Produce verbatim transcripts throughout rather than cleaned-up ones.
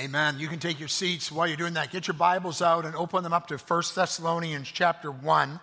Amen. You can take your seats. While you're doing that, get your Bibles out and open them up to First Thessalonians chapter one.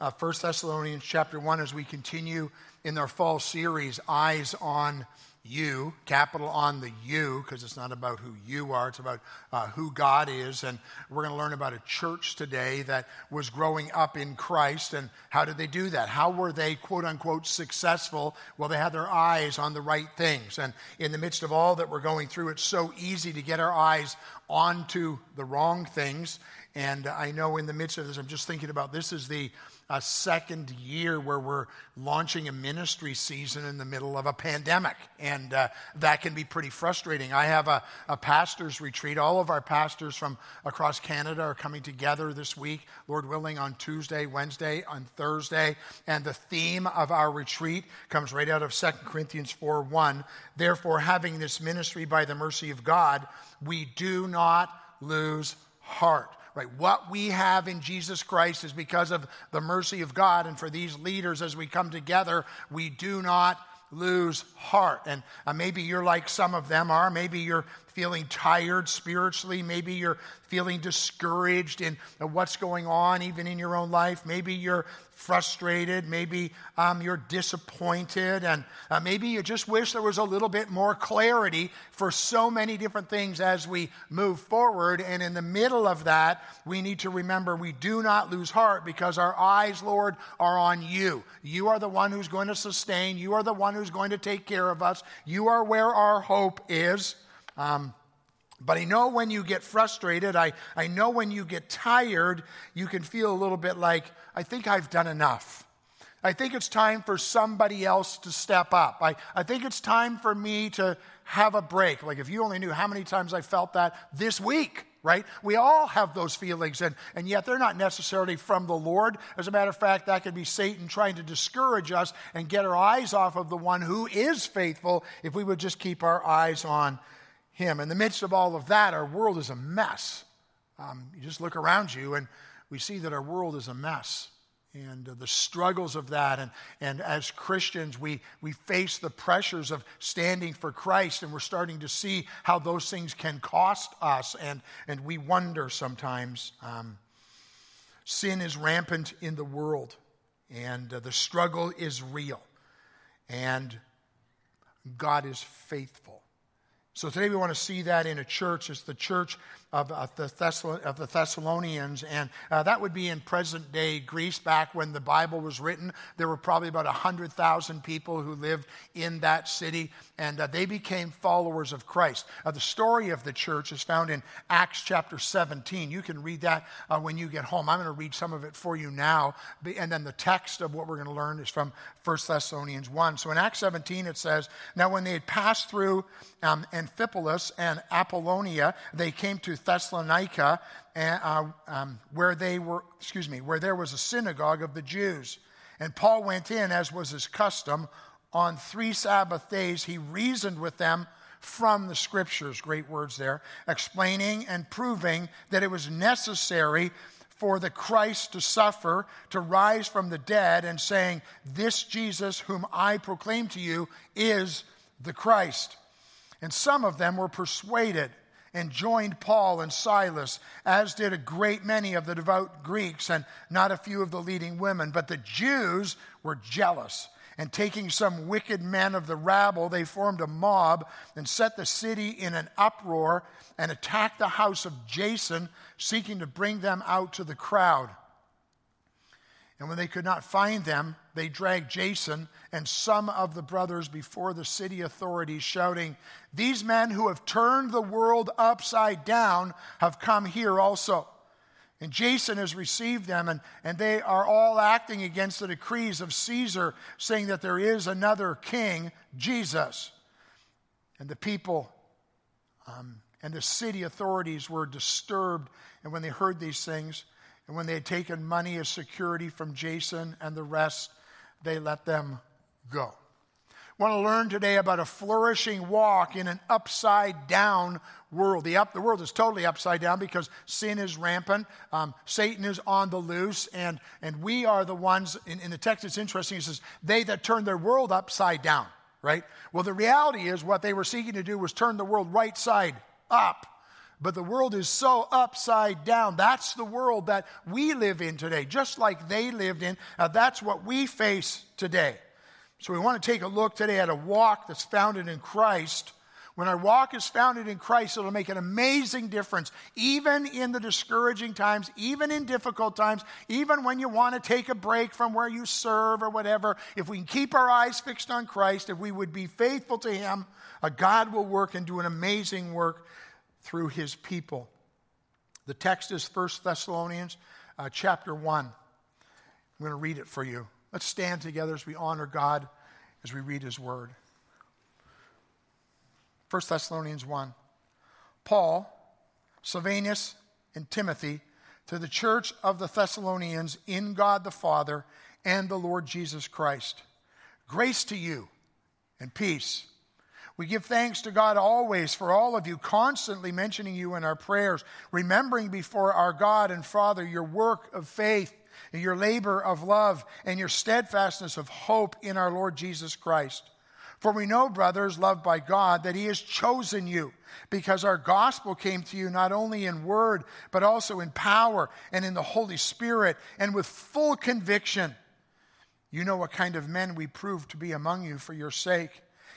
Uh, First Thessalonians chapter one, as we continue in our fall series, Eyes on You, capital on the you, because it's not about who you are, it's about uh, who God is. And we're going to learn about a church today that was growing up in Christ, and how did they do that? How were they, quote unquote, successful? Well, they had their eyes on the right things. And in the midst of all that we're going through, it's so easy to get our eyes onto the wrong things. And I know in the midst of this, I'm just thinking about this is the uh, second year where we're launching a ministry season in the middle of a pandemic. And uh, that can be pretty frustrating. I have a, a pastor's retreat. All of our pastors from across Canada are coming together this week, Lord willing, on Tuesday, Wednesday, on Thursday. And the theme of our retreat comes right out of Second Corinthians four one. Therefore, having this ministry by the mercy of God, we do not lose heart. Right, what we have in Jesus Christ is because of the mercy of God. And for these leaders, as we come together, we do not lose heart. And uh, maybe you're like some of them are. Maybe you're feeling tired spiritually. Maybe you're feeling discouraged in what's going on, even in your own life. Maybe you're frustrated. Maybe um, you're disappointed. And uh, maybe you just wish there was a little bit more clarity for so many different things as we move forward. And in the middle of that, we need to remember we do not lose heart, because our eyes, Lord, are on you. You are the one who's going to sustain. You are the one who's going to take care of us. You are where our hope is. Um, but I know when you get frustrated, I, I know when you get tired, you can feel a little bit like, I think I've done enough. I think it's time for somebody else to step up. I, I think it's time for me to have a break. Like, if you only knew how many times I felt that this week, right? We all have those feelings, and, and yet they're not necessarily from the Lord. As a matter of fact, that could be Satan trying to discourage us and get our eyes off of the one who is faithful if we would just keep our eyes on Him. In the midst of all of that, our world is a mess. Um, you just look around you and we see that our world is a mess, and uh, the struggles of that. And, and as Christians, we, we face the pressures of standing for Christ, and we're starting to see how those things can cost us. And, and we wonder sometimes. Um, sin is rampant in the world, and uh, the struggle is real, and God is faithful. So today we want to see that in a church. It's the church of, of, the, Thessalon- of the Thessalonians. And uh, that would be in present-day Greece. Back when the Bible was written, there were probably about one hundred thousand people who lived in that city. And uh, they became followers of Christ. Uh, the story of the church is found in Acts chapter seventeen. You can read that uh, when you get home. I'm going to read some of it for you now. And then the text of what we're going to learn is from First Thessalonians one. So in Acts seventeen it says, Now when they had passed through um, and Amphipolis and Apollonia, they came to Thessalonica, and, uh, um, where they were, excuse me, where there was a synagogue of the Jews. And Paul went in, as was his custom. On three Sabbath days, he reasoned with them from the Scriptures, great words there, explaining and proving that it was necessary for the Christ to suffer, to rise from the dead, and saying, This Jesus whom I proclaim to you is the Christ. And some of them were persuaded and joined Paul and Silas, as did a great many of the devout Greeks and not a few of the leading women. But the Jews were jealous, and taking some wicked men of the rabble, they formed a mob and set the city in an uproar and attacked the house of Jason, seeking to bring them out to the crowd. And when they could not find them, they dragged Jason and some of the brothers before the city authorities, shouting, These men who have turned the world upside down have come here also. And Jason has received them, and, and they are all acting against the decrees of Caesar, saying that there is another king, Jesus. And the people um, and the city authorities were disturbed, and when they heard these things, and when they had taken money as security from Jason and the rest, they let them go. I want to learn today about a flourishing walk in an upside-down world. The, up, the world is totally upside down because sin is rampant. Um, Satan is on the loose, and, and we are the ones, in, in the text it's interesting, it says, they that turn their world upside down, right? Well, the reality is what they were seeking to do was turn the world right side up. But the world is so upside down. That's the world that we live in today, just like they lived in. Uh, that's what we face today. So we want to take a look today at a walk that's founded in Christ. When our walk is founded in Christ, it'll make an amazing difference, even in the discouraging times, even in difficult times, even when you want to take a break from where you serve or whatever. If we can keep our eyes fixed on Christ, if we would be faithful to him, uh, God will work and do an amazing work through his people. The text is First Thessalonians uh, chapter one. I'm going to read it for you. Let's stand together as we honor God as we read his word. First Thessalonians one. Paul, Silvanus, and Timothy, to the church of the Thessalonians in God the Father and the Lord Jesus Christ. Grace to you and peace. We give thanks to God always for all of you, constantly mentioning you in our prayers, remembering before our God and Father your work of faith, your labor of love, and your steadfastness of hope in our Lord Jesus Christ. For we know, brothers, loved by God, that he has chosen you, because our gospel came to you not only in word, but also in power and in the Holy Spirit, and with full conviction. You know what kind of men we proved to be among you for your sake.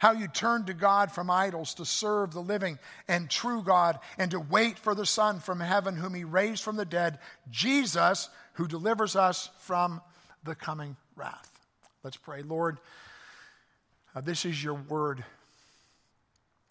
how you turned to God from idols to serve the living and true God, and to wait for the Son from heaven, whom he raised from the dead, Jesus, who delivers us from the coming wrath. Let's pray. Lord, uh, this is your word.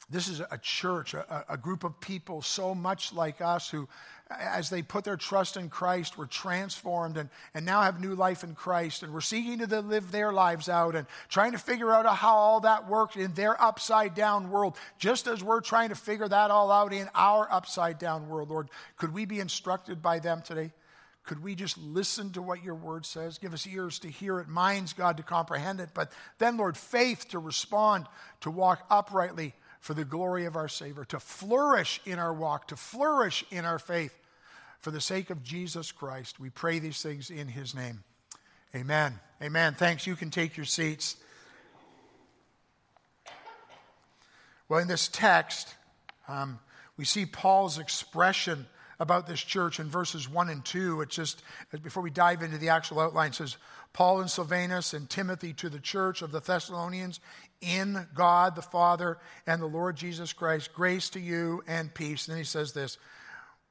This is a church, a, a group of people so much like us who, as they put their trust in Christ, were transformed and, and now have new life in Christ, and we're seeking to live their lives out and trying to figure out how all that works in their upside-down world, just as we're trying to figure that all out in our upside-down world. Lord, could we be instructed by them today? Could we just listen to what your word says? Give us ears to hear it, minds, God, to comprehend it, but then, Lord, faith to respond, to walk uprightly, for the glory of our Savior, to flourish in our walk, to flourish in our faith. For the sake of Jesus Christ, we pray these things in his name. Amen. Amen. Thanks. You can take your seats. Well, in this text, um, we see Paul's expression about this church in verses one and two. It's just, before we dive into the actual outline, it says, Paul and Silvanus and Timothy to the church of the Thessalonians in God the Father and the Lord Jesus Christ, grace to you and peace. And then he says this,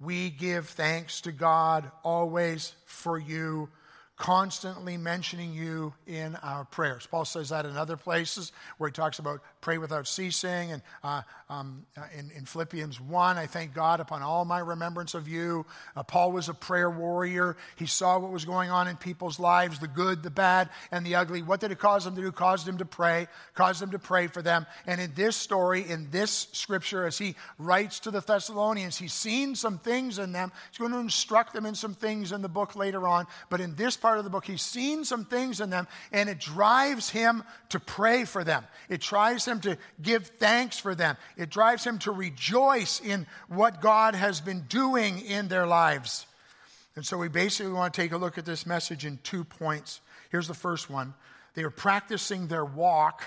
we give thanks to God always for you, constantly mentioning you in our prayers. Paul says that in other places where he talks about pray without ceasing. And uh, um, in, in Philippians one, I thank God upon all my remembrance of you. Uh, Paul was a prayer warrior. He saw what was going on in people's lives, the good, the bad, and the ugly. What did it cause him to do? Caused him to pray, caused him to pray for them. And in this story, in this scripture, as he writes to the Thessalonians, he's seen some things in them. He's going to instruct them in some things in the book later on. But in this part of the book, he's seen some things in them, and it drives him to pray for them. It drives him to give thanks for them. It drives him to rejoice in what God has been doing in their lives. And so we basically want to take a look at this message in two points. Here's the first one. They are practicing their walk.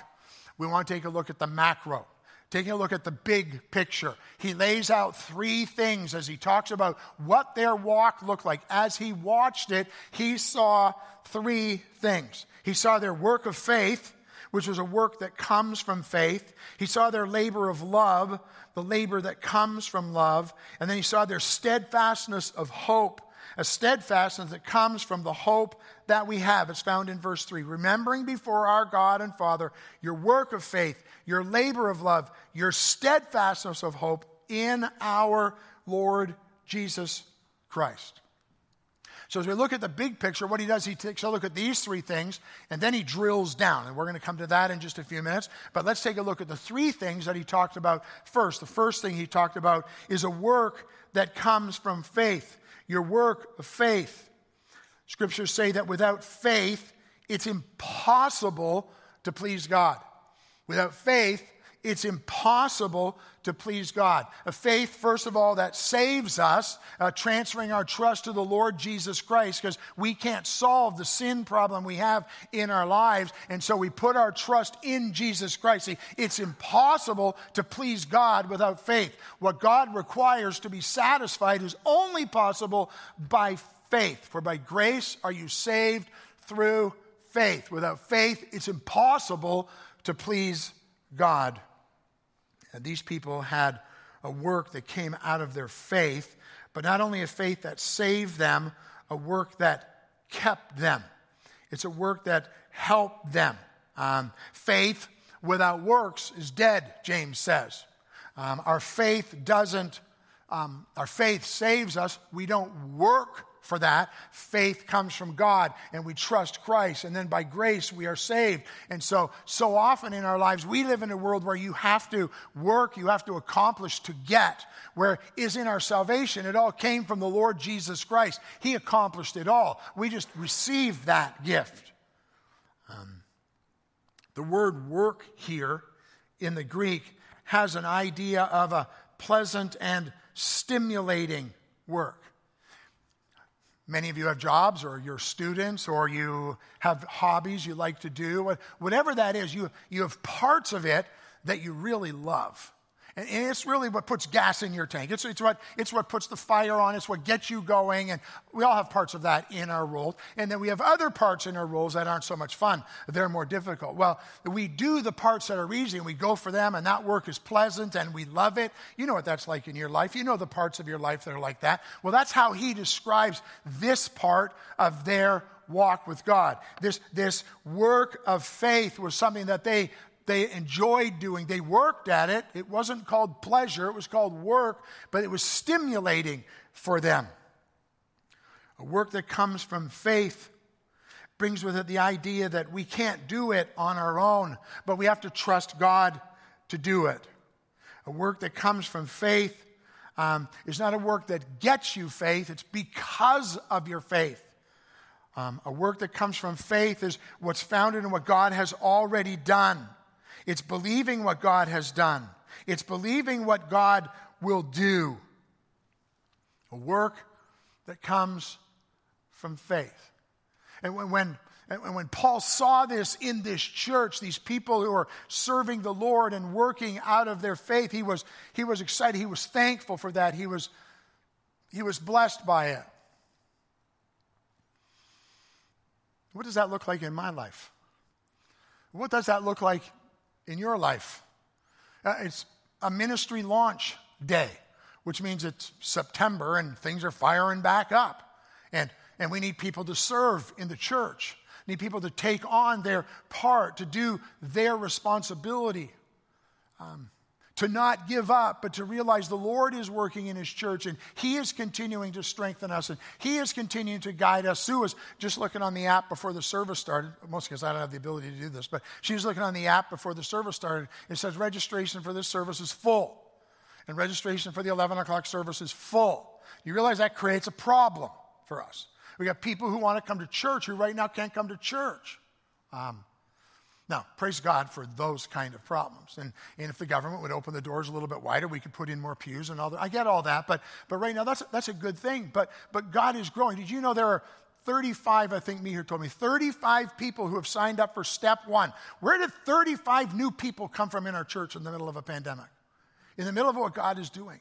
We want to take a look at the macro. Taking a look at the big picture. He lays out three things as he talks about what their walk looked like. As he watched it, he saw three things. He saw their work of faith, which was a work that comes from faith. He saw their labor of love, the labor that comes from love. And then he saw their steadfastness of hope, a steadfastness that comes from the hope that we have. It's found in verse three. Remembering before our God and Father your work of faith, your labor of love, your steadfastness of hope in our Lord Jesus Christ. So as we look at the big picture, what he does, he takes a look at these three things, and then he drills down. And we're going to come to that in just a few minutes. But let's take a look at the three things that he talked about first. The first thing he talked about is a work that comes from faith, your work of faith. Scriptures say that without faith, it's impossible to please God. Without faith, it's impossible to please God. A faith, first of all, that saves us, uh, transferring our trust to the Lord Jesus Christ, because we can't solve the sin problem we have in our lives, and so we put our trust in Jesus Christ. See, it's impossible to please God without faith. What God requires to be satisfied is only possible by faith, for by grace are you saved through faith. Without faith, it's impossible to please God. And these people had a work that came out of their faith, but not only a faith that saved them, a work that kept them. It's a work that helped them. Um, faith without works is dead, James says. Um, our faith doesn't, um, our faith saves us. We don't work for that. Faith comes from God, and we trust Christ, and then by grace we are saved. And so, so often in our lives, we live in a world where you have to work, you have to accomplish to get, where is in our salvation, it all came from the Lord Jesus Christ. He accomplished it all. We just received that gift. Um, the word work here in the Greek has an idea of a pleasant and stimulating work. Many of you have jobs, or you're students, or you have hobbies you like to do. Whatever that is, you, you have parts of it that you really love. And, and it's really what puts gas in your tank. It's, it's, what, it's what puts the fire on. It's what gets you going. And we all have parts of that in our roles. And then we have other parts in our roles that aren't so much fun. They're more difficult. Well, we do the parts that are easy, and we go for them, and that work is pleasant, and we love it. You know what that's like in your life. You know the parts of your life that are like that. Well, that's how he describes this part of their walk with God. This, this work of faith was something that they They enjoyed doing. They worked at it. It wasn't called pleasure. It was called work, but it was stimulating for them. A work that comes from faith brings with it the idea that we can't do it on our own, but we have to trust God to do it. A work that comes from faith um, is not a work that gets you faith. It's because of your faith. Um, a work that comes from faith is what's founded in what God has already done. It's believing what God has done. It's believing what God will do. A work that comes from faith. And when, when, and when Paul saw this in this church, these people who are serving the Lord and working out of their faith, he was, he was excited. He was thankful for that. He was, he was blessed by it. What does that look like in my life? What does that look like in your life? Uh, it's a ministry launch day, which means it's September and things are firing back up. And, and we need people to serve in the church. We need people to take on their part, to do their responsibility. Um, to not give up, but to realize the Lord is working in his church, and he is continuing to strengthen us, and he is continuing to guide us. Sue was just looking on the app before the service started, mostly because I don't have the ability to do this, but she was looking on the app before the service started. It says registration for this service is full, and registration for the eleven o'clock service is full. You realize that creates a problem for us. We got people who want to come to church who right now can't come to church. Um, Now, praise God for those kind of problems. And, and if the government would open the doors a little bit wider, we could put in more pews and all that. I get all that, but but right now that's that's a good thing. But but God is growing. Did you know there are thirty-five, I think Mihir told me, thirty-five people who have signed up for step one. Where did thirty-five new people come from in our church in the middle of a pandemic? In the middle of what God is doing.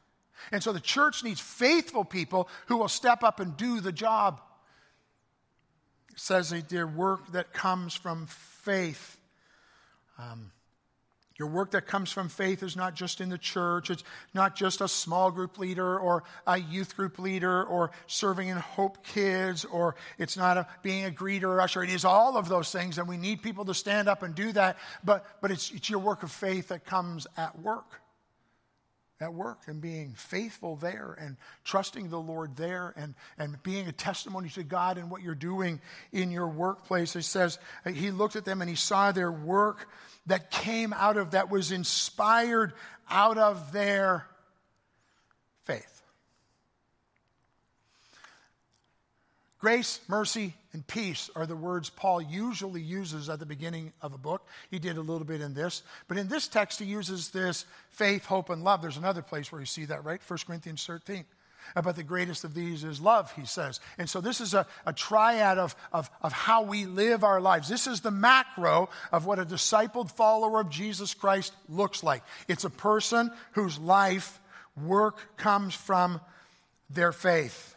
And so the church needs faithful people who will step up and do the job. It says they did work that comes from faith. Um, your work that comes from faith is not just in the church. It's not just a small group leader or a youth group leader or serving in Hope Kids, or it's not a, being a greeter or usher. It is all of those things, and we need people to stand up and do that. But but it's it's your work of faith that comes at work, at work, and being faithful there and trusting the Lord there, and, and being a testimony to God in what you're doing in your workplace. It says he looked at them and he saw their work that came out of, that was inspired out of their faith. Grace, mercy, and peace are the words Paul usually uses at the beginning of a book. He did a little bit in this. But in this text, he uses this faith, hope, and love. There's another place where you see that, right? First Corinthians thirteen. But the greatest of these is love, he says. And so this is a, a triad of, of, of how we live our lives. This is the macro of what a discipled follower of Jesus Christ looks like. It's a person whose life work comes from their faith.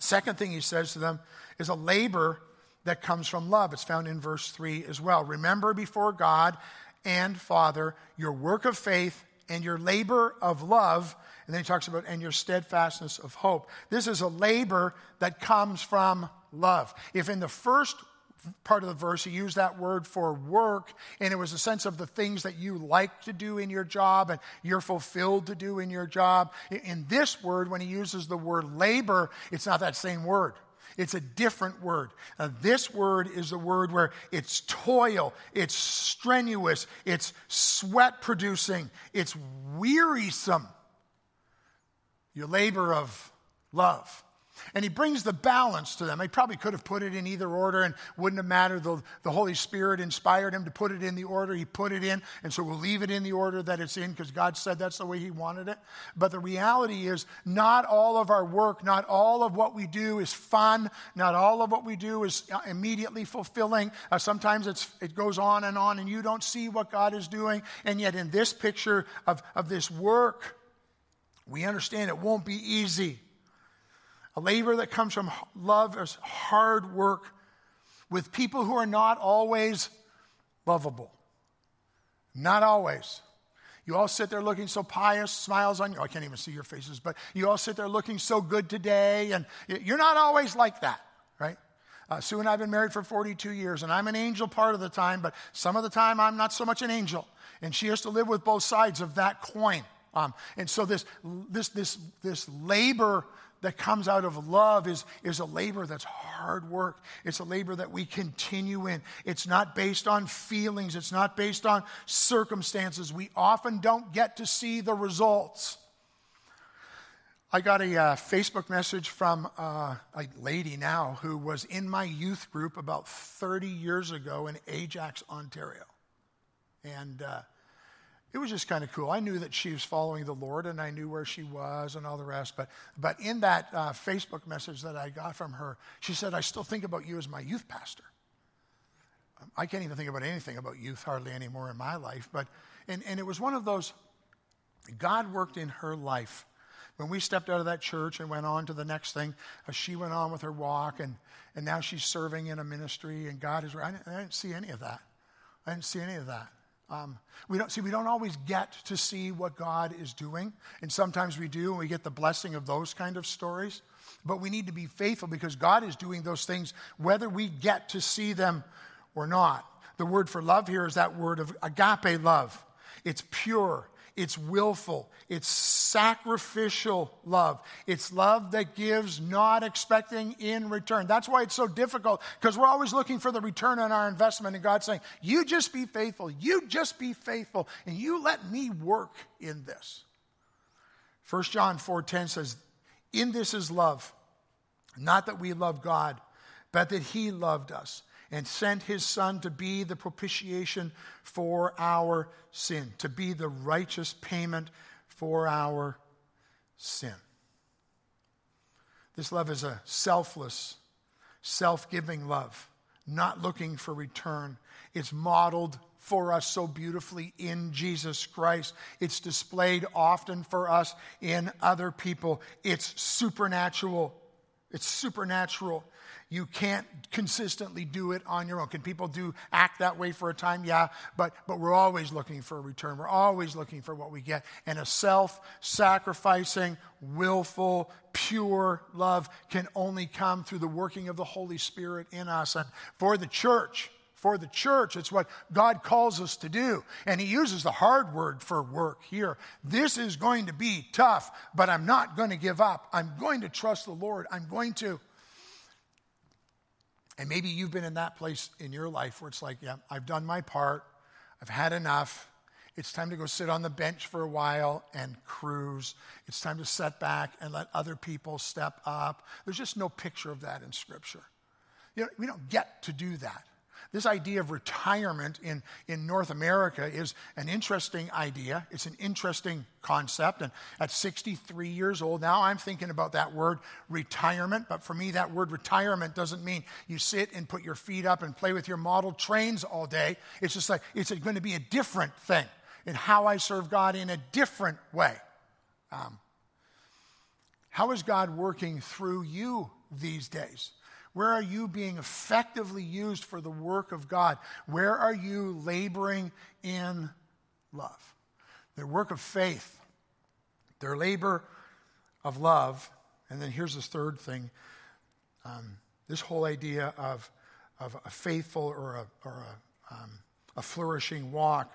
Second thing he says to them is a labor that comes from love. It's found in verse three as well. Remember before God and Father your work of faith and your labor of love. And then he talks about, and your steadfastness of hope. This is a labor that comes from love. If in the first part of the verse he used that word for work, and it was a sense of the things that you like to do in your job and you're fulfilled to do in your job, in this word, when he uses the word labor, it's not that same word. It's a different word. Uh, this word is the word where it's toil, it's strenuous, it's sweat-producing, it's wearisome. Your labor of love. And he brings the balance to them. He probably could have put it in either order and wouldn't have mattered. The, the Holy Spirit inspired him to put it in the order he put it in. And so we'll leave it in the order that it's in because God said that's the way he wanted it. But the reality is not all of our work, not all of what we do is fun. Not all of what we do is immediately fulfilling. Uh, sometimes it's, it goes on and on and you don't see what God is doing. And yet in this picture of, of this work, we understand it won't be easy. A labor that comes from love is hard work with people who are not always lovable. Not always. You all sit there looking so pious, smiles on you. Oh, I can't even see your faces, but you all sit there looking so good today, and you're not always like that, right? Uh, Sue and I have been married for forty-two years, and I'm an angel part of the time, but some of the time I'm not so much an angel, and she has to live with both sides of that coin. Um, and so this this this this labor that comes out of love is, is a labor that's hard work. It's a labor that we continue in. It's not based on feelings. It's not based on circumstances. We often don't get to see the results. I got a uh, Facebook message from uh, a lady now who was in my youth group about thirty years ago in Ajax, Ontario. And uh, it was just kind of cool. I knew that she was following the Lord, and I knew where she was and all the rest. But but in that uh, Facebook message that I got from her, she said, I still think about you as my youth pastor. I can't even think about anything about youth hardly anymore in my life. But and, and it was one of those, God worked in her life. When we stepped out of that church and went on to the next thing, uh, she went on with her walk, and, and now she's serving in a ministry, and God is, I didn't, I didn't see any of that. I didn't see any of that. Um, we don't see, we don't always get to see what God is doing. And sometimes we do, and we get the blessing of those kind of stories. But we need to be faithful because God is doing those things whether we get to see them or not. The word for love here is that word of agape love. It's pure, it's willful, it's sacrificial love. It's love that gives, not expecting in return. That's why it's so difficult, because we're always looking for the return on our investment, and God's saying, you just be faithful, you just be faithful, and you let me work in this. First John four ten says, in this is love, not that we love God, but that he loved us and sent his son to be the propitiation for our sin, to be the righteous payment for our sin. This love is a selfless, self-giving love, not looking for return. It's modeled for us so beautifully in Jesus Christ. It's displayed often for us in other people. It's supernatural. It's supernatural. You can't consistently do it on your own. Can people do act that way for a time? Yeah, but but we're always looking for a return. We're always looking for what we get. And a self-sacrificing, willful, pure love can only come through the working of the Holy Spirit in us. And for the church, for the church, it's what God calls us to do. And he uses the hard word for work here. This is going to be tough, but I'm not going to give up. I'm going to trust the Lord. I'm going to. And maybe you've been in that place in your life where it's like, yeah, I've done my part. I've had enough. It's time to go sit on the bench for a while and cruise. It's time to set back and let other people step up. There's just no picture of that in Scripture. You know, we don't get to do that. This idea of retirement in, in North America is an interesting idea. It's an interesting concept. And at sixty-three years old now, I'm thinking about that word retirement. But for me, that word retirement doesn't mean you sit and put your feet up and play with your model trains all day. It's just like it's going to be a different thing in how I serve God in a different way. Um, how is God working through you these days? Where are you being effectively used for the work of God? Where are you laboring in love? Their work of faith, their labor of love, and then here's this third thing, um, this whole idea of, of a faithful or a, or a, um, a flourishing walk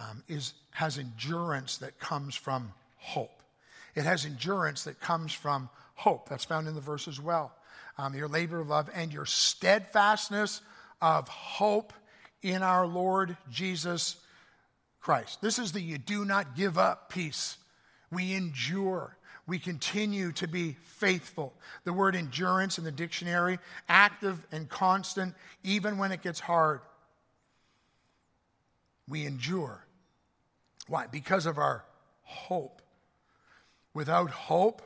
um, is has endurance that comes from hope. It has endurance that comes from hope. That's found in the verse as well. Um, your labor of love, and your steadfastness of hope in our Lord Jesus Christ. This is the you do not give up piece. We endure. We continue to be faithful. The word endurance in the dictionary, active and constant, even when it gets hard. We endure. Why? Because of our hope. Without hope,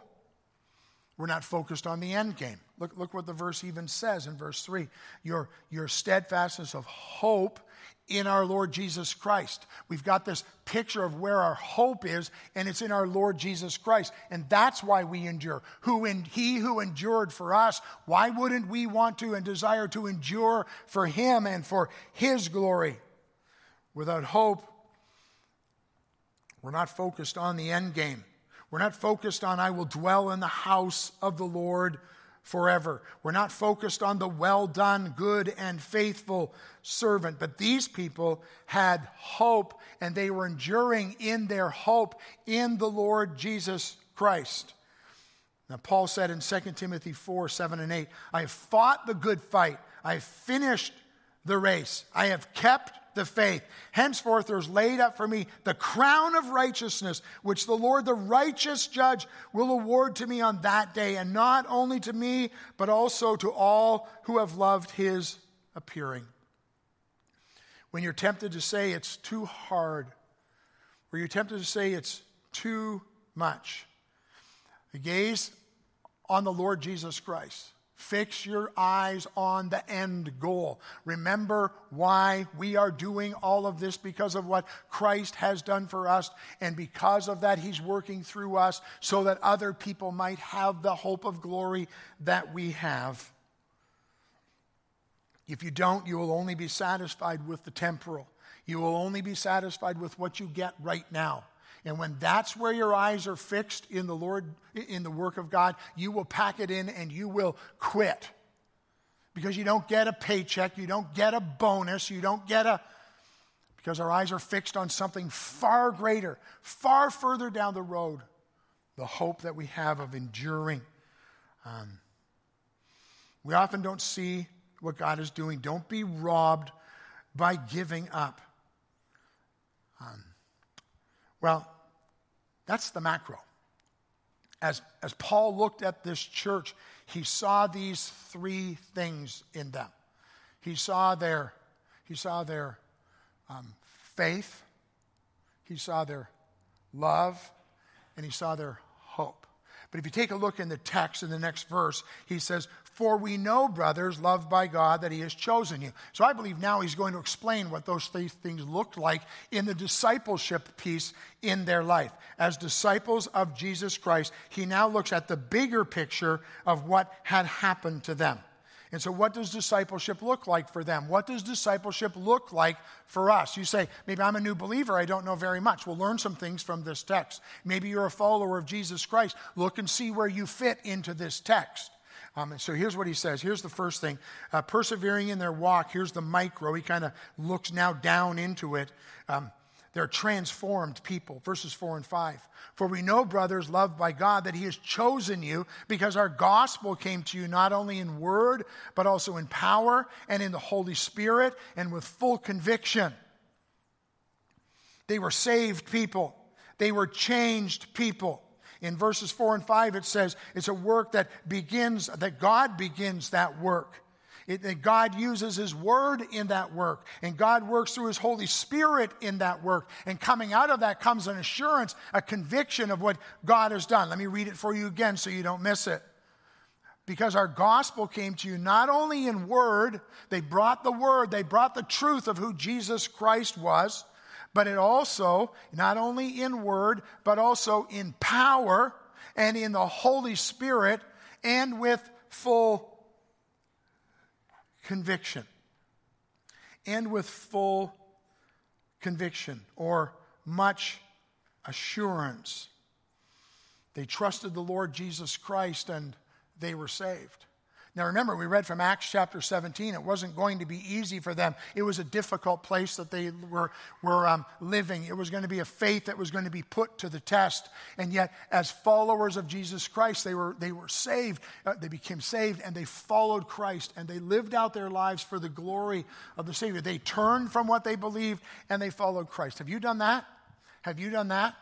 we're not focused on the end game. Look, look what the verse even says in verse three. Your, your steadfastness of hope in our Lord Jesus Christ. We've got this picture of where our hope is, and it's in our Lord Jesus Christ. And that's why we endure. Who in, he who endured for us, why wouldn't we want to and desire to endure for him and for his glory? Without hope, we're not focused on the end game. We're not focused on I will dwell in the house of the Lord forever. We're not focused on the well done, good and faithful servant. But these people had hope, and they were enduring in their hope in the Lord Jesus Christ. Now Paul said in Second Timothy four, seven and eight, I have fought the good fight. I have finished the race. I have kept the faith. Henceforth there's laid up for me the crown of righteousness, which the Lord, the righteous judge, will award to me on that day, and not only to me, but also to all who have loved his appearing. When you're tempted to say it's too hard, or you're tempted to say it's too much, gaze on the Lord Jesus Christ. Fix your eyes on the end goal. Remember why we are doing all of this, because of what Christ has done for us. And because of that, he's working through us so that other people might have the hope of glory that we have. If you don't, you will only be satisfied with the temporal. You will only be satisfied with what you get right now. And when that's where your eyes are fixed in the Lord, in the work of God, you will pack it in and you will quit. Because you don't get a paycheck, you don't get a bonus, you don't get a... Because our eyes are fixed on something far greater, far further down the road, the hope that we have of enduring. Um, we often don't see what God is doing. Don't be robbed by giving up. Um, well... That's the macro. As, as Paul looked at this church, he saw these three things in them. He saw their, he saw their um, faith, he saw their love, and he saw their hope. But if you take a look in the text in the next verse, he says, for we know, brothers, loved by God, that he has chosen you. So I believe now he's going to explain what those three things looked like in the discipleship piece in their life. As disciples of Jesus Christ, he now looks at the bigger picture of what had happened to them. And so what does discipleship look like for them? What does discipleship look like for us? You say, maybe I'm a new believer. I don't know very much. We'll learn some things from this text. Maybe you're a follower of Jesus Christ. Look and see where you fit into this text. Um, and so here's what he says. Here's the first thing. Uh, persevering in their walk. Here's the micro. He kind of looks now down into it. Um, They're transformed people, verses four and five. For we know, brothers, loved by God, that he has chosen you, because our gospel came to you not only in word, but also in power and in the Holy Spirit and with full conviction. They were saved people. They were changed people. In verses four and five, it says it's a work that begins, that God begins that work. It, that God uses his word in that work. And God works through his Holy Spirit in that work. And coming out of that comes an assurance, a conviction of what God has done. Let me read it for you again so you don't miss it. Because our gospel came to you not only in word, they brought the word, they brought the truth of who Jesus Christ was, but it also, not only in word, but also in power and in the Holy Spirit and with full conviction. And with full conviction or much assurance. They trusted the Lord Jesus Christ and they were saved. Now remember, we read from Acts chapter seventeen. It wasn't going to be easy for them. It was a difficult place that they were, were um, living. It was going to be a faith that was going to be put to the test. And yet, as followers of Jesus Christ, they were, they were saved. Uh, they became saved, and they followed Christ, and they lived out their lives for the glory of the Savior. They turned from what they believed, and they followed Christ. Have you done that? Have you done that?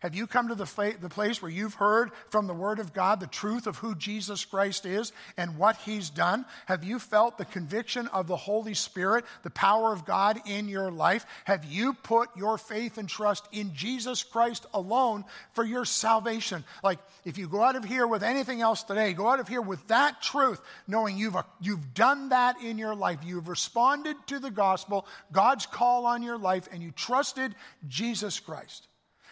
Have you come to the, fa- the place where you've heard from the Word of God the truth of who Jesus Christ is and what he's done? Have you felt the conviction of the Holy Spirit, the power of God in your life? Have you put your faith and trust in Jesus Christ alone for your salvation? Like, if you go out of here with anything else today, go out of here with that truth, knowing you've, you've done that in your life. You've responded to the gospel, God's call on your life, and you trusted Jesus Christ.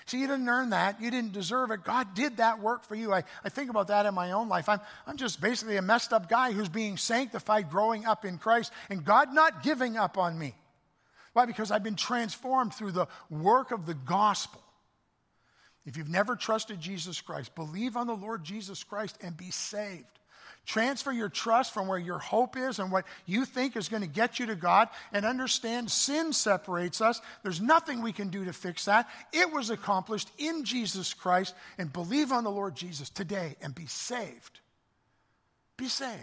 See, you didn't earn that. You didn't deserve it. God did that work for you. I, I think about that in my own life. I'm, I'm just basically a messed up guy who's being sanctified, growing up in Christ, and God not giving up on me. Why? Because I've been transformed through the work of the gospel. If you've never trusted Jesus Christ, believe on the Lord Jesus Christ and be saved. Transfer your trust from where your hope is and what you think is going to get you to God, and understand sin separates us. There's nothing we can do to fix that. It was accomplished in Jesus Christ, and believe on the Lord Jesus today and be saved. Be saved.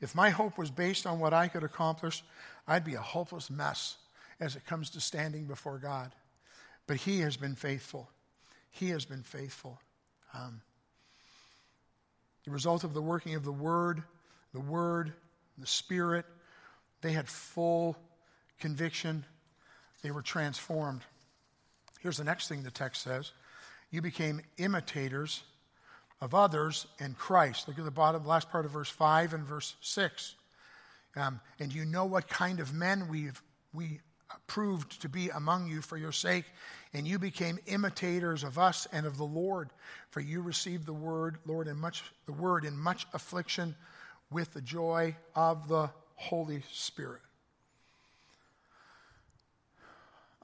If my hope was based on what I could accomplish, I'd be a hopeless mess as it comes to standing before God. But he has been faithful. He has been faithful. Um, the result of the working of the Word, the Word, the Spirit, they had full conviction. They were transformed. Here's the next thing the text says. You became imitators of others and Christ. Look at the bottom, last part of verse five and verse six. Um, and you know what kind of men we've we proved to be among you for your sake, and you became imitators of us and of the Lord, for you received the word, Lord, in much the word in much affliction with the joy of the Holy Spirit.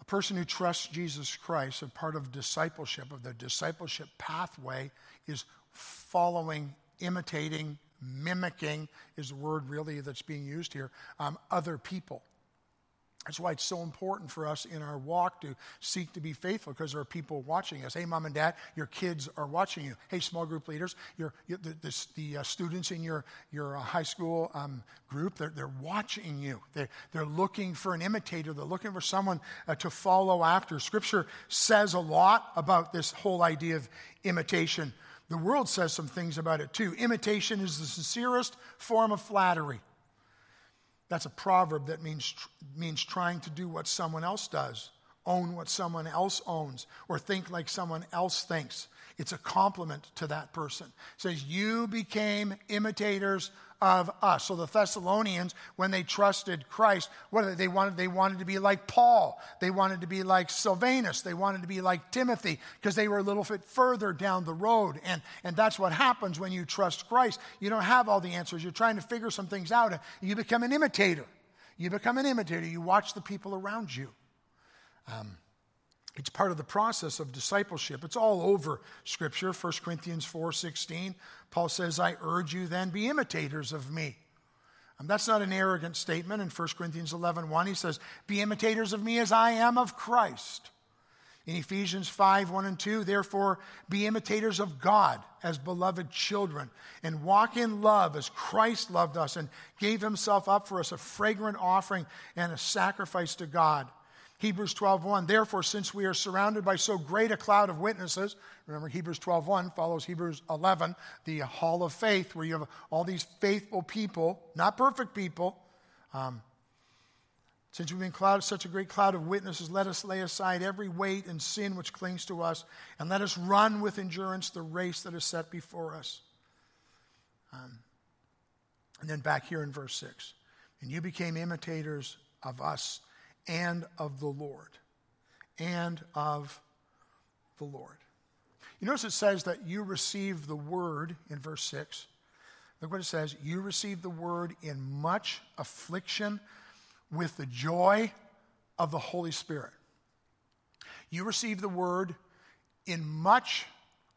A person who trusts Jesus Christ, a part of discipleship, of the discipleship pathway, is following, imitating, mimicking is the word really that's being used here, um, other people. That's why it's so important for us in our walk to seek to be faithful, because there are people watching us. Hey, mom and dad, your kids are watching you. Hey, small group leaders, your, your, the, the, the uh, students in your, your uh, high school um, group, they're, they're watching you. They're, they're looking for an imitator. They're looking for someone uh, to follow after. Scripture says a lot about this whole idea of imitation. The world says some things about it too. Imitation is the sincerest form of flattery. That's a proverb that means means trying to do what someone else does, own what someone else owns, or think like someone else thinks. It's a compliment to that person. It says, you became imitators of us. So the Thessalonians, when they trusted Christ, what did they wanted? They wanted to be like Paul. They wanted to be like Silvanus. They wanted to be like Timothy, because they were a little bit further down the road. And, and that's what happens when you trust Christ. You don't have all the answers. You're trying to figure some things out. And you become an imitator. You become an imitator. You watch the people around you. Um, It's part of the process of discipleship. It's all over Scripture. First Corinthians four sixteen, Paul says, I urge you then, be imitators of me. Um, that's not an arrogant statement. In First Corinthians eleven one, he says, be imitators of me as I am of Christ. In Ephesians five, one and two, therefore be imitators of God as beloved children, and walk in love as Christ loved us and gave himself up for us, a fragrant offering and a sacrifice to God. Hebrews twelve, one, therefore, since we are surrounded by so great a cloud of witnesses, remember Hebrews twelve, one follows Hebrews eleven, the hall of faith, where you have all these faithful people, not perfect people. Um, since we've been clouded, such a great cloud of witnesses, let us lay aside every weight and sin which clings to us, and let us run with endurance the race that is set before us. Um, and then back here in verse six, and you became imitators of us, and of the Lord, and of the Lord. You notice it says that you received the word in verse six. Look what it says, you received the word in much affliction with the joy of the Holy Spirit. You received the word in much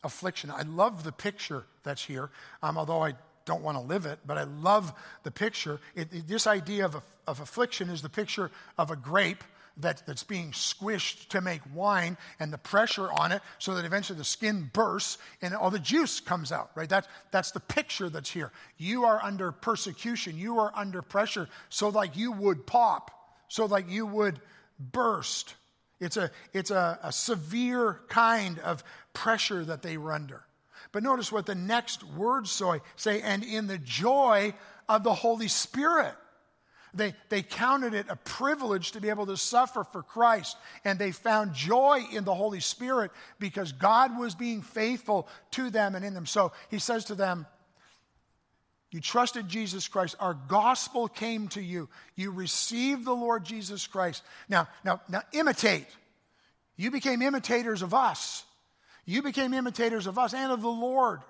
affliction. I love the picture that's here, um, although I don't want to live it, but I love the picture. It, it, this idea of, of affliction is the picture of a grape that, that's being squished to make wine, and the pressure on it so that eventually the skin bursts and all the juice comes out, right? That, that's the picture that's here. You are under persecution. You are under pressure so like you would pop, so like you would burst. It's a, it's a, a severe kind of pressure that they were under. But notice what the next words say, and in the joy of the Holy Spirit. They, they counted it a privilege to be able to suffer for Christ, and they found joy in the Holy Spirit because God was being faithful to them and in them. So he says to them, you trusted Jesus Christ. Our gospel came to you. You received the Lord Jesus Christ. Now, now, now imitate. You became imitators of us. You became imitators of us and of the Lord.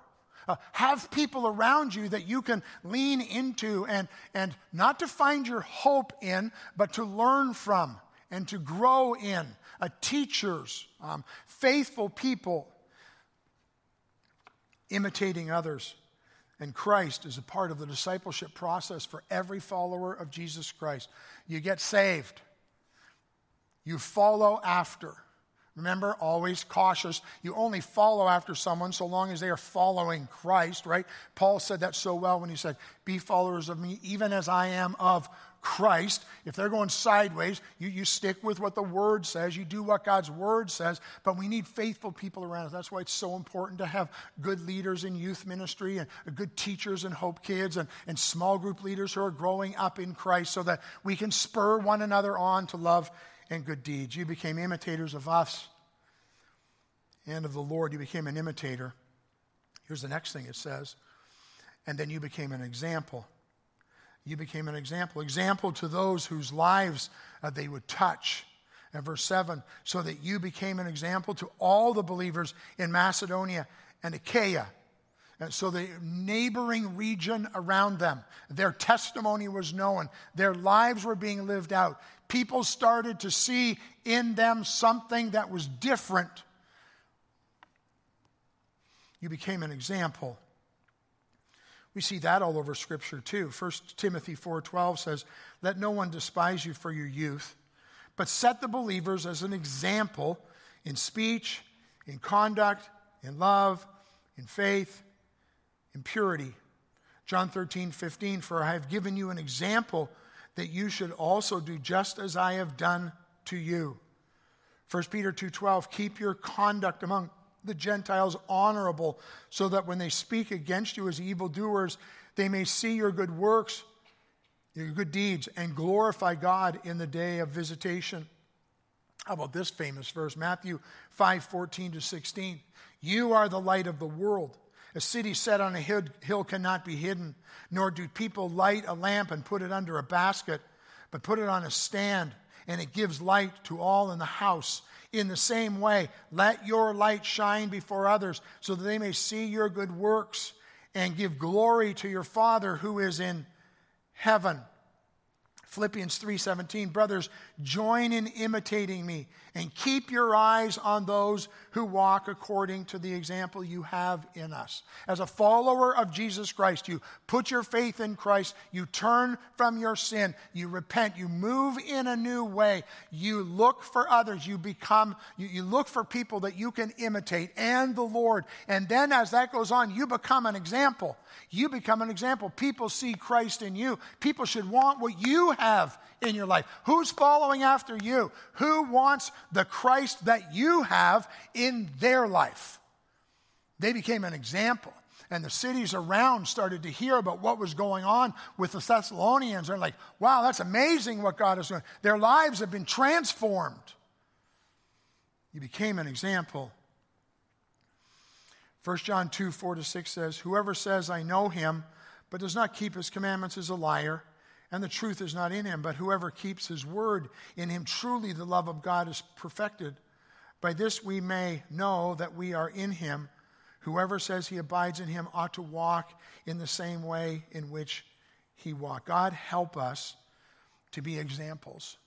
Uh, have people around you that you can lean into and, and not to find your hope in, but to learn from and to grow in. Uh, teachers, um, faithful people, imitating others. And Christ is a part of the discipleship process for every follower of Jesus Christ. You get saved. You follow after. Remember, always cautious. You only follow after someone so long as they are following Christ, right? Paul said that so well when he said, be followers of me even as I am of Christ. If they're going sideways, you, you stick with what the Word says. You do what God's Word says. But we need faithful people around us. That's why it's so important to have good leaders in youth ministry and good teachers in Hope Kids and, and small group leaders who are growing up in Christ so that we can spur one another on to love and good deeds. You became imitators of us and of the Lord. You became an imitator. Here's the next thing it says. And then you became an example. You became an example. Example to those whose lives uh, they would touch. And verse seven, so that you became an example to all the believers in Macedonia and Achaia. And so the neighboring region around them, their testimony was known. Their lives were being lived out. People started to see in them something that was different. You became an example. We see that all over Scripture too. First Timothy four twelve says, let no one despise you for your youth, but set the believers as an example in speech, in conduct, in love, in faith, in purity. John thirteen fifteen, for I have given you an example that you should also do just as I have done to you. First Peter two twelve, keep your conduct among the Gentiles honorable, so that when they speak against you as evildoers, they may see your good works, your good deeds, and glorify God in the day of visitation. How about this famous verse, Matthew five fourteen to sixteen, you are the light of the world. A city set on a hill cannot be hidden, nor do people light a lamp and put it under a basket, but put it on a stand, and it gives light to all in the house. In the same way, let your light shine before others, so that they may see your good works and give glory to your Father who is in heaven. Philippians three seventeen, brothers, join in imitating me and keep your eyes on those who walk according to the example you have in us. As a follower of Jesus Christ, you put your faith in Christ, you turn from your sin, you repent, you move in a new way, you look for others, you become, you, you look for people that you can imitate and the Lord. And then as that goes on, you become an example. You become an example. People see Christ in you. People should want what you have in your life. Who's following after you? Who wants the Christ that you have in their life? They became an example. And the cities around started to hear about what was going on with the Thessalonians. They're like, wow, that's amazing what God is doing. Their lives have been transformed. You became an example. First John two, four to six says, whoever says, I know him, but does not keep his commandments is a liar, and the truth is not in him. But whoever keeps his word, in him truly the love of God is perfected. By this we may know that we are in him. Whoever says he abides in him ought to walk in the same way in which he walked. God, help us to be examples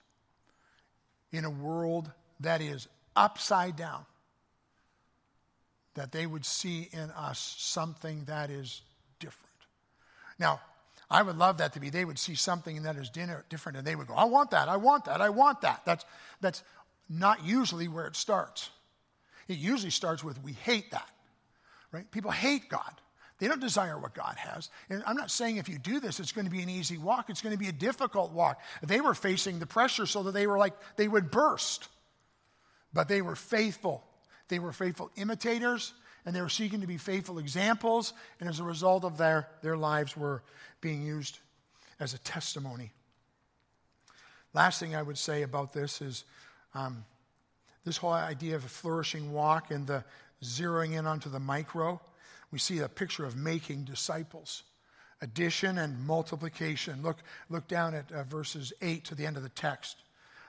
in a world that is upside down, that they would see in us something that is different. Now, I would love that to be, they would see something that is different and they would go, I want that, I want that, I want that. That's, that's not usually where it starts. It usually starts with, we hate that, right? People hate God. They don't desire what God has. And I'm not saying if you do this, it's going to be an easy walk. It's going to be a difficult walk. They were facing the pressure so that they were like, they would burst. But they were faithful. They were faithful imitators, and they were seeking to be faithful examples, and as a result of their, their lives were being used as a testimony. Last thing I would say about this is um, this whole idea of a flourishing walk and the zeroing in onto the micro. We see a picture of making disciples. Addition and multiplication. Look, look down at uh, verses eight to the end of the text.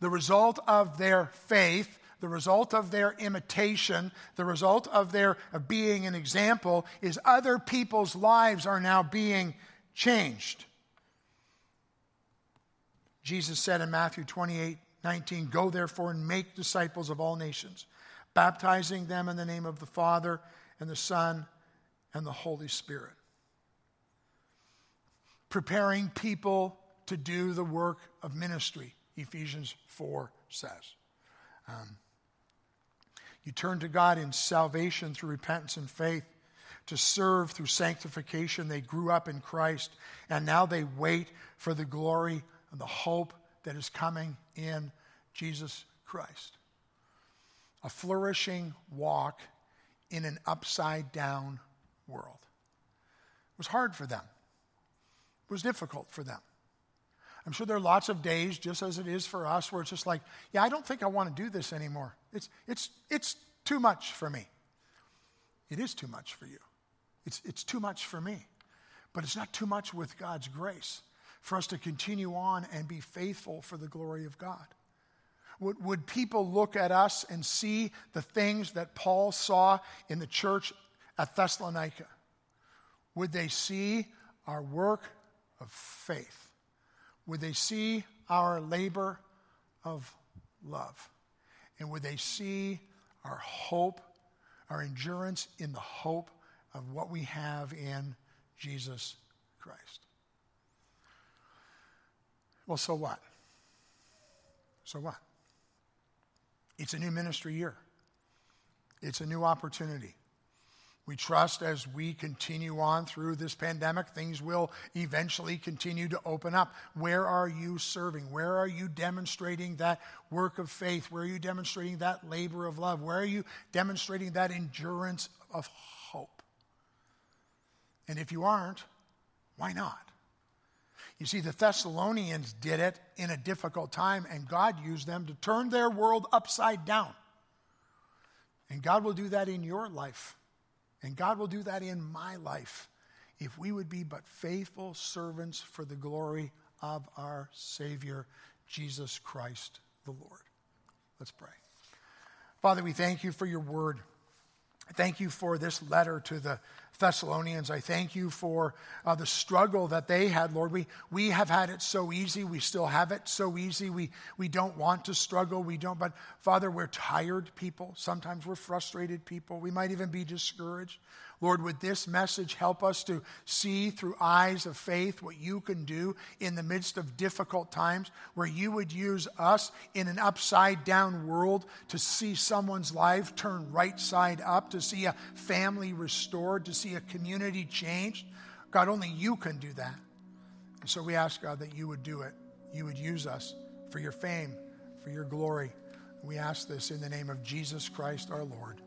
The result of their faith, the result of their imitation, the result of their being an example is other people's lives are now being changed. Jesus said in Matthew twenty-eight nineteen, go therefore and make disciples of all nations, baptizing them in the name of the Father and the Son and the Holy Spirit. Preparing people to do the work of ministry. Ephesians four says. Um, you turn to God in salvation through repentance and faith, to serve through sanctification. They grew up in Christ, and now they wait for the glory and the hope that is coming in Jesus Christ. A flourishing walk in an upside-down world. It was hard for them. It was difficult for them. I'm sure there are lots of days, just as it is for us, where it's just like, yeah, I don't think I want to do this anymore. It's it's it's too much for me. It is too much for you. It's it's too much for me. But it's not too much with God's grace for us to continue on and be faithful for the glory of God. Would, would people look at us and see the things that Paul saw in the church at Thessalonica? Would they see our work of faith? Would they see our labor of love? And would they see our hope, our endurance in the hope of what we have in Jesus Christ? Well, so what? So what? It's a new ministry year. It's a new opportunity. We trust as we continue on through this pandemic, things will eventually continue to open up. Where are you serving? Where are you demonstrating that work of faith? Where are you demonstrating that labor of love? Where are you demonstrating that endurance of hope? And if you aren't, why not? You see, the Thessalonians did it in a difficult time, and God used them to turn their world upside down. And God will do that in your life. And God will do that in my life if we would be but faithful servants for the glory of our Savior, Jesus Christ the Lord. Let's pray. Father, we thank you for your word. Thank you for this letter to the Thessalonians. I thank you for uh, the struggle that they had, Lord. We we have had it so easy. We still have it so easy. We we don't want to struggle. We don't. But Father, we're tired people. Sometimes we're frustrated people. We might even be discouraged. Lord, would this message help us to see through eyes of faith what you can do in the midst of difficult times, where you would use us in an upside-down world to see someone's life turn right side up, to see a family restored, to see a community changed. God, only you can do that. And so we ask, God, that you would do it. You would use us for your fame, for your glory. We ask this in the name of Jesus Christ, our Lord.